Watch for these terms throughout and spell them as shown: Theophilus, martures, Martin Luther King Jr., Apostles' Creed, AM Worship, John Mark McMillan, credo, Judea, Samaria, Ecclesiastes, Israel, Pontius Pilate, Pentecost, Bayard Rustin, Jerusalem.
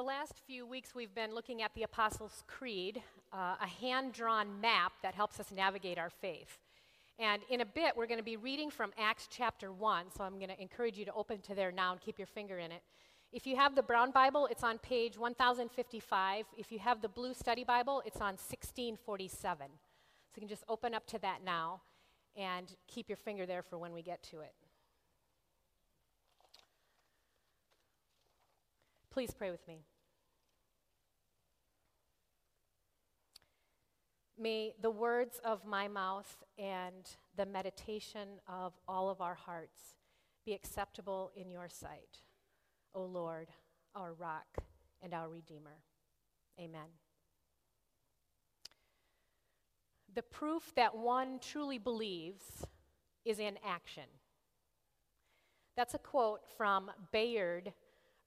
The last few weeks we've been looking at the Apostles' Creed, a hand-drawn map that helps us navigate our faith. And in a bit, we're going to be reading from Acts chapter 1, so I'm going to encourage you to open to there now and keep your finger in it. If you have the brown Bible, it's on page 1055. If you have the blue study Bible, it's on 1647. So you can just open up to that now and keep your finger there for when we get to it. Please pray with me. May the words of my mouth and the meditation of all of our hearts be acceptable in your sight, O Lord, our rock and our Redeemer. Amen. The proof that one truly believes is in action. That's a quote from Bayard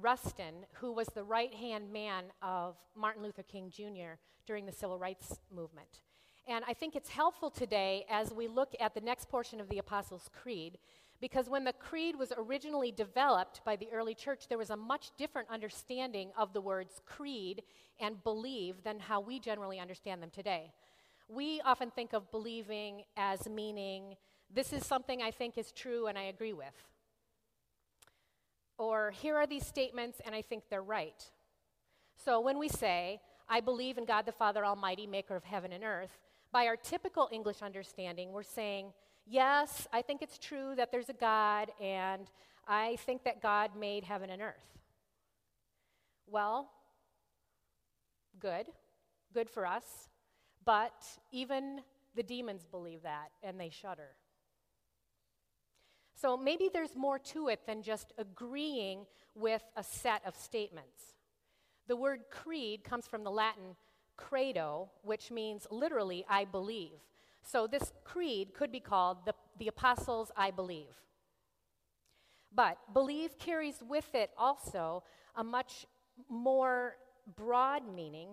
Rustin, who was the right-hand man of Martin Luther King Jr. during the Civil Rights Movement. And I think it's helpful today as we look at the next portion of the Apostles' Creed, because when the creed was originally developed by the early church, there was a much different understanding of the words creed and believe than how we generally understand them today. We often think of believing as meaning, this is something I think is true and I agree with. Or here are these statements and I think they're right. So when we say, I believe in God the Father Almighty, maker of heaven and earth, by our typical English understanding, we're saying, yes, I think it's true that there's a God and I think that God made heaven and earth. Well, good for us, but even the demons believe that and they shudder. So maybe there's more to it than just agreeing with a set of statements. The word creed comes from the Latin credo, which means literally, I believe. So this creed could be called the Apostles' I Believe. But believe carries with it also a much more broad meaning,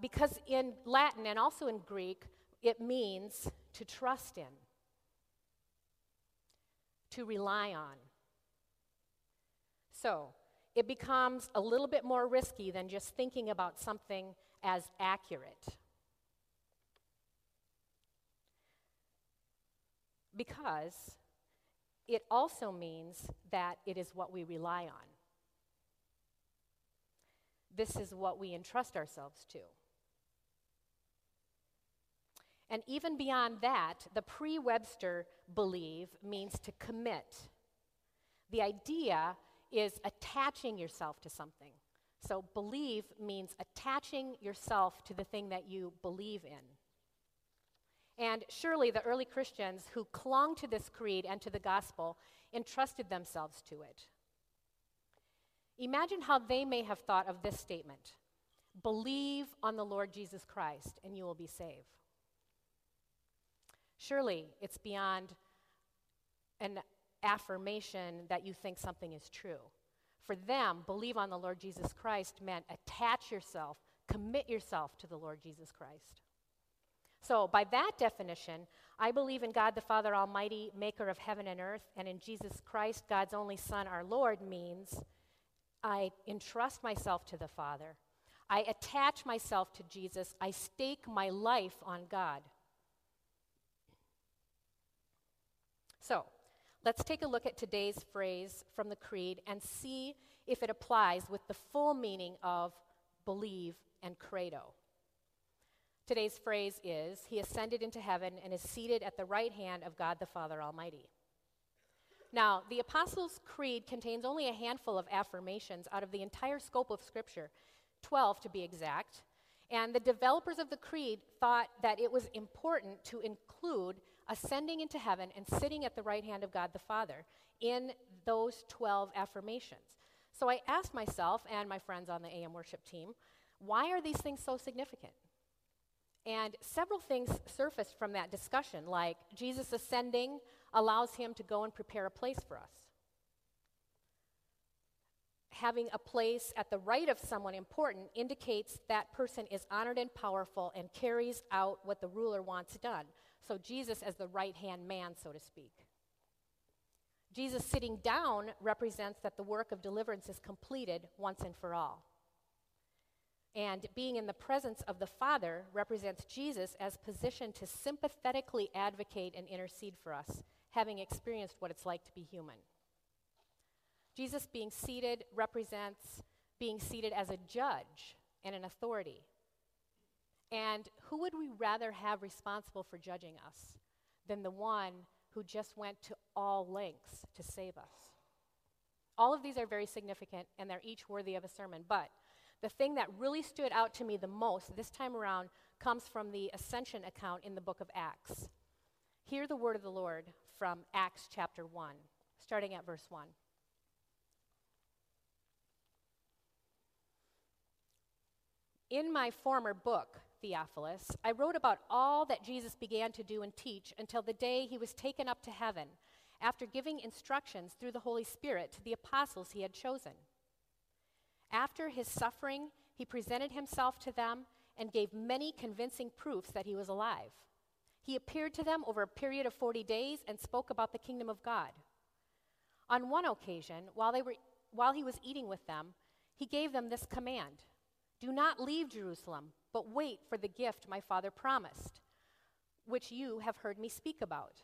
because in Latin and also in Greek, it means to trust in, to rely on. So it becomes a little bit more risky than just thinking about something as accurate. Because it also means that it is what we rely on. This is what we entrust ourselves to. And even beyond that, the pre-Webster believe means to commit. The idea is attaching yourself to something. So believe means attaching yourself to the thing that you believe in. And surely the early Christians who clung to this creed and to the gospel entrusted themselves to it. Imagine how they may have thought of this statement. Believe on the Lord Jesus Christ and you will be saved. Surely it's beyond an affirmation that you think something is true. For them, believe on the Lord Jesus Christ meant attach yourself, commit yourself to the Lord Jesus Christ. So by that definition, I believe in God the Father Almighty, maker of heaven and earth, and in Jesus Christ, God's only Son, our Lord, means I entrust myself to the Father. I attach myself to Jesus. I stake my life on God. So, let's take a look at today's phrase from the creed and see if it applies with the full meaning of believe and credo. Today's phrase is, he ascended into heaven and is seated at the right hand of God the Father Almighty. Now, the Apostles' Creed contains only a handful of affirmations out of the entire scope of Scripture, 12 to be exact, and the developers of the creed thought that it was important to include ascending into heaven and sitting at the right hand of God the Father in those 12 affirmations. So I asked myself and my friends on the AM Worship team, why are these things so significant? And several things surfaced from that discussion, like Jesus ascending allows him to go and prepare a place for us. Having a place at the right of someone important indicates that person is honored and powerful and carries out what the ruler wants done. So Jesus as the right-hand man, so to speak. Jesus sitting down represents that the work of deliverance is completed once and for all. And being in the presence of the Father represents Jesus as positioned to sympathetically advocate and intercede for us, having experienced what it's like to be human. Jesus being seated represents being seated as a judge and an authority. And who would we rather have responsible for judging us than the one who just went to all lengths to save us? All of these are very significant, and they're each worthy of a sermon. But the thing that really stood out to me the most this time around comes from the Ascension account in the book of Acts. Hear the word of the Lord from Acts chapter 1, starting at verse 1. In my former book, Theophilus, I wrote about all that Jesus began to do and teach until the day he was taken up to heaven, after giving instructions through the Holy Spirit to the apostles he had chosen. After his suffering, he presented himself to them and gave many convincing proofs that he was alive. He appeared to them over a period of 40 days and spoke about the kingdom of God. On one occasion, while he was eating with them, he gave them this command: "Do not leave Jerusalem, but wait for the gift my Father promised, which you have heard me speak about.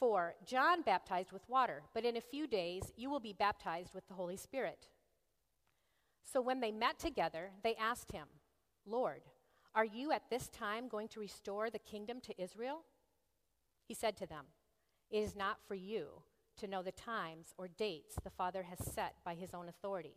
For John baptized with water, but in a few days you will be baptized with the Holy Spirit." So when they met together, they asked him, "Lord, are you at this time going to restore the kingdom to Israel?" He said to them, "It is not for you to know the times or dates the Father has set by his own authority.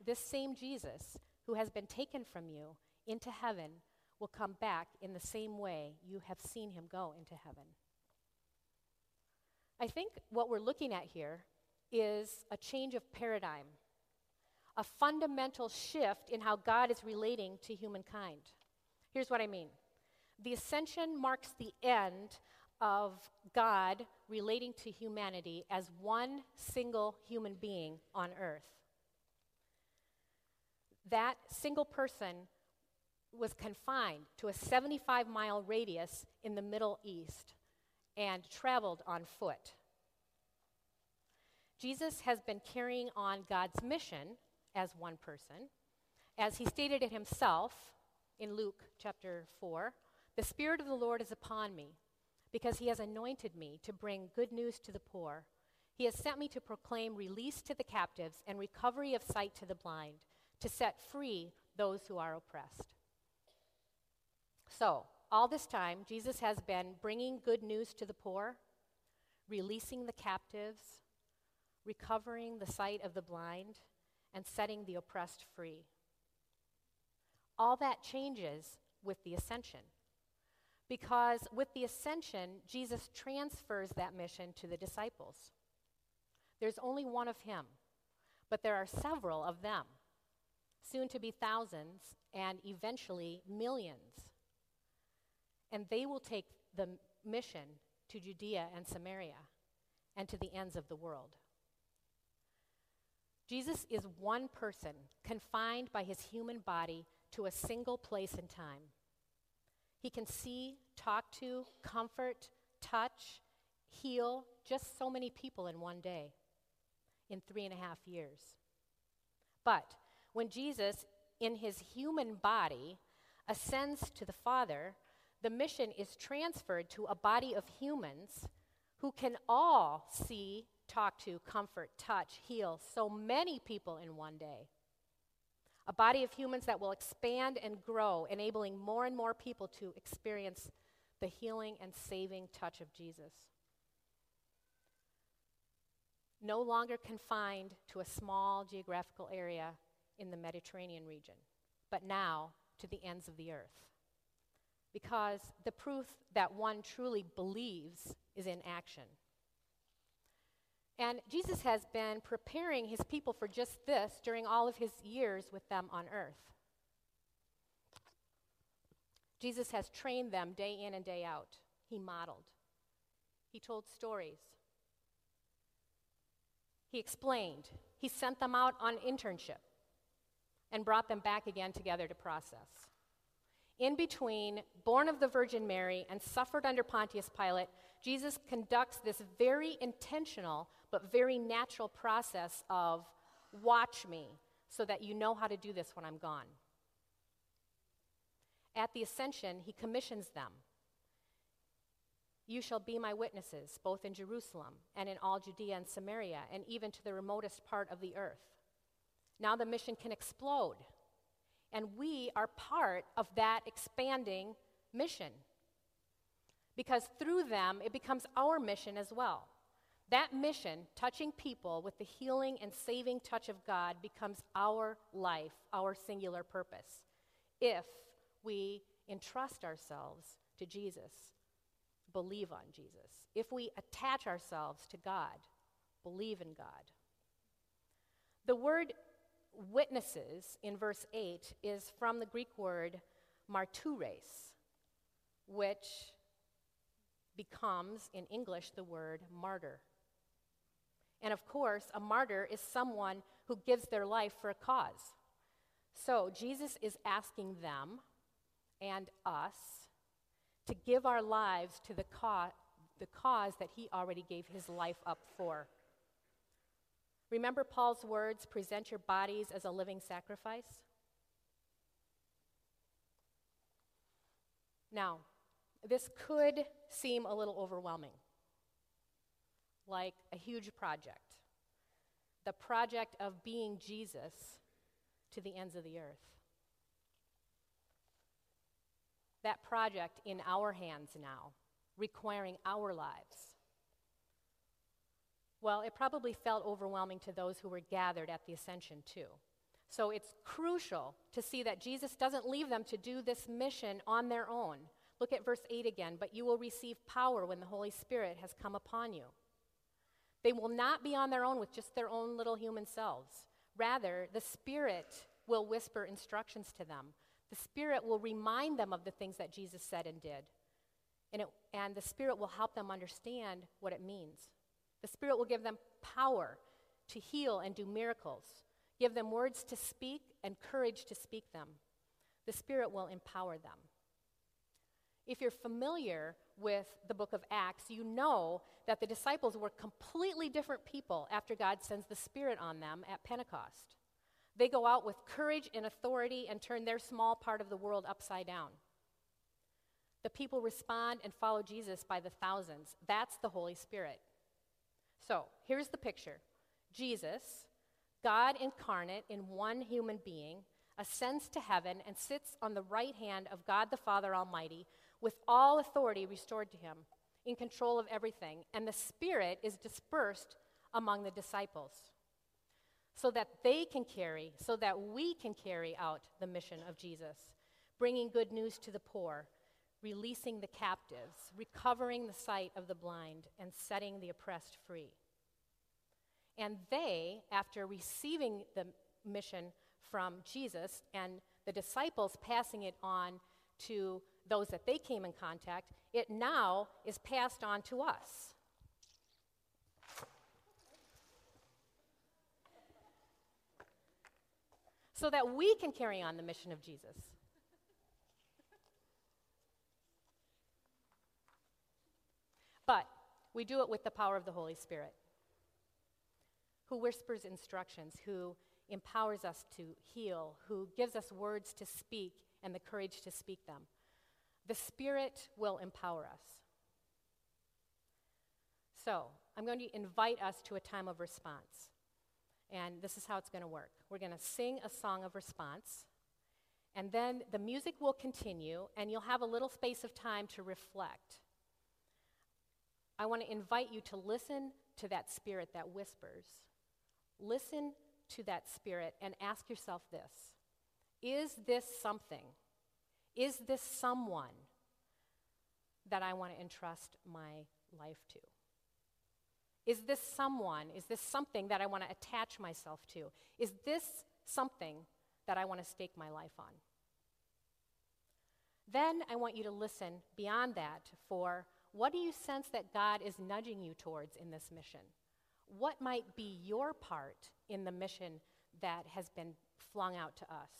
This same Jesus, who has been taken from you into heaven, will come back in the same way you have seen him go into heaven." I think what we're looking at here is a change of paradigm, a fundamental shift in how God is relating to humankind. Here's what I mean. The Ascension marks the end of God relating to humanity as one single human being on earth. That single person was confined to a 75-mile radius in the Middle East and traveled on foot. Jesus has been carrying on God's mission as one person. As he stated it himself in Luke chapter 4, "The Spirit of the Lord is upon me, because he has anointed me to bring good news to the poor. He has sent me to proclaim release to the captives and recovery of sight to the blind, to set free those who are oppressed." So, all this time, Jesus has been bringing good news to the poor, releasing the captives, recovering the sight of the blind, and setting the oppressed free. All that changes with the Ascension, because with the Ascension, Jesus transfers that mission to the disciples. There's only one of him, but there are several of them, soon to be thousands and eventually millions. And they will take the mission to Judea and Samaria and to the ends of the world. Jesus is one person confined by his human body to a single place and time. He can see, talk to, comfort, touch, heal just so many people in one day, in 3.5 years. But when Jesus, in his human body, ascends to the Father, the mission is transferred to a body of humans who can all see, talk to, comfort, touch, heal so many people in one day. A body of humans that will expand and grow, enabling more and more people to experience the healing and saving touch of Jesus. No longer confined to a small geographical area in the Mediterranean region, but now to the ends of the earth. Because the proof that one truly believes is in action. And Jesus has been preparing his people for just this during all of his years with them on earth. Jesus has trained them day in and day out. He modeled. He told stories. He explained. He sent them out on internship and brought them back again together to process. In between, born of the Virgin Mary and suffered under Pontius Pilate, Jesus conducts this very intentional but very natural process of watch me so that you know how to do this when I'm gone. At the ascension, he commissions them. You shall be my witnesses, both in Jerusalem and in all Judea and Samaria, and even to the remotest part of the earth. Now the mission can explode, and we are part of that expanding mission, because through them, it becomes our mission as well. That mission, touching people with the healing and saving touch of God, becomes our life, our singular purpose, if we entrust ourselves to Jesus, believe on Jesus. If we attach ourselves to God, believe in God. The word witnesses in verse 8 is from the Greek word martures, which becomes, in English, the word martyr. And of course, a martyr is someone who gives their life for a cause. So Jesus is asking them and us to give our lives to the cause that he already gave his life up for. Remember Paul's words, present your bodies as a living sacrifice? Now, this could seem a little overwhelming, like a huge project, the project of being Jesus to the ends of the earth. That project in our hands now, requiring our lives. Well, it probably felt overwhelming to those who were gathered at the ascension too. So it's crucial to see that Jesus doesn't leave them to do this mission on their own. Look at verse 8 again. But you will receive power when the Holy Spirit has come upon you. They will not be on their own with just their own little human selves. Rather, the Spirit will whisper instructions to them. The Spirit will remind them of the things that Jesus said and did. And the Spirit will help them understand what it means. The Spirit will give them power to heal and do miracles, give them words to speak and courage to speak them. The Spirit will empower them. If you're familiar with the book of Acts, you know that the disciples were completely different people after God sends the Spirit on them at Pentecost. They go out with courage and authority and turn their small part of the world upside down. The people respond and follow Jesus by the thousands. That's the Holy Spirit. So, here's the picture. Jesus, God incarnate in one human being, ascends to heaven and sits on the right hand of God the Father Almighty with all authority restored to him, in control of everything, and the Spirit is dispersed among the disciples, so that we can carry out the mission of Jesus, bringing good news to the poor, releasing the captives, recovering the sight of the blind, and setting the oppressed free. And they, after receiving the mission from Jesus and the disciples passing it on to those that they came in contact, it now is passed on to us. So that we can carry on the mission of Jesus. But we do it with the power of the Holy Spirit, who whispers instructions, who empowers us to heal, who gives us words to speak and the courage to speak them. The Spirit will empower us. So, I'm going to invite us to a time of response. And this is how it's going to work. We're going to sing a song of response, and then the music will continue, and you'll have a little space of time to reflect. I want to invite you to listen to that Spirit that whispers. Listen to that Spirit and ask yourself this. Is this something? Is this someone that I want to entrust my life to? Is this someone, is this something that I want to attach myself to? Is this something that I want to stake my life on? Then I want you to listen beyond that for what do you sense that God is nudging you towards in this mission? What might be your part in the mission that has been flung out to us?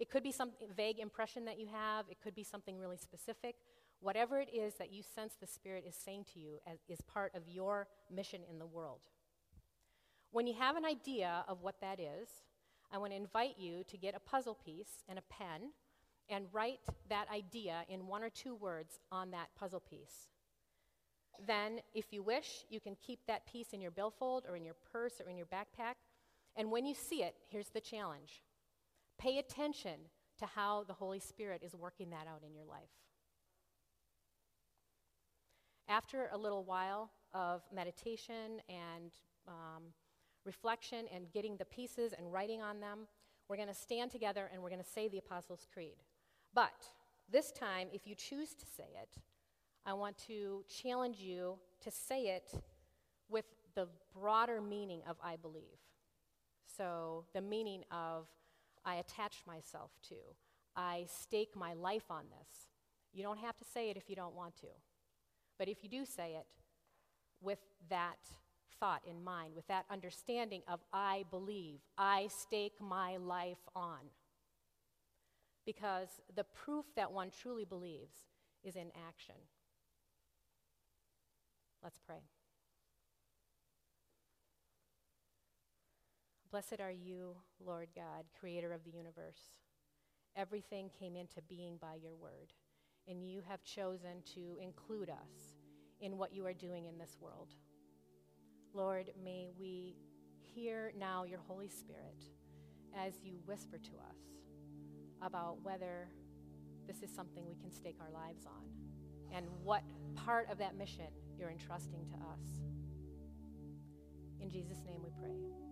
It could be some vague impression that you have. It could be something really specific. Whatever it is that you sense the Spirit is saying to you as, is part of your mission in the world. When you have an idea of what that is, I want to invite you to get a puzzle piece and a pen and write that idea in one or two words on that puzzle piece. Then, if you wish, you can keep that piece in your billfold or in your purse or in your backpack. And when you see it, here's the challenge. Pay attention to how the Holy Spirit is working that out in your life. After a little while of meditation and reflection and getting the pieces and writing on them, we're going to stand together and we're going to say the Apostles' Creed. But this time, if you choose to say it, I want to challenge you to say it with the broader meaning of I believe. So the meaning of I attach myself to, I stake my life on this. You don't have to say it if you don't want to. But if you do say it with that thought in mind, with that understanding of I believe, I stake my life on. Because the proof that one truly believes is in action. Let's pray. Blessed are you, Lord God, creator of the universe. Everything came into being by your word, and you have chosen to include us in what you are doing in this world. Lord, may we hear now your Holy Spirit as you whisper to us about whether this is something we can stake our lives on and what part of that mission you're entrusting to us. In Jesus' name we pray.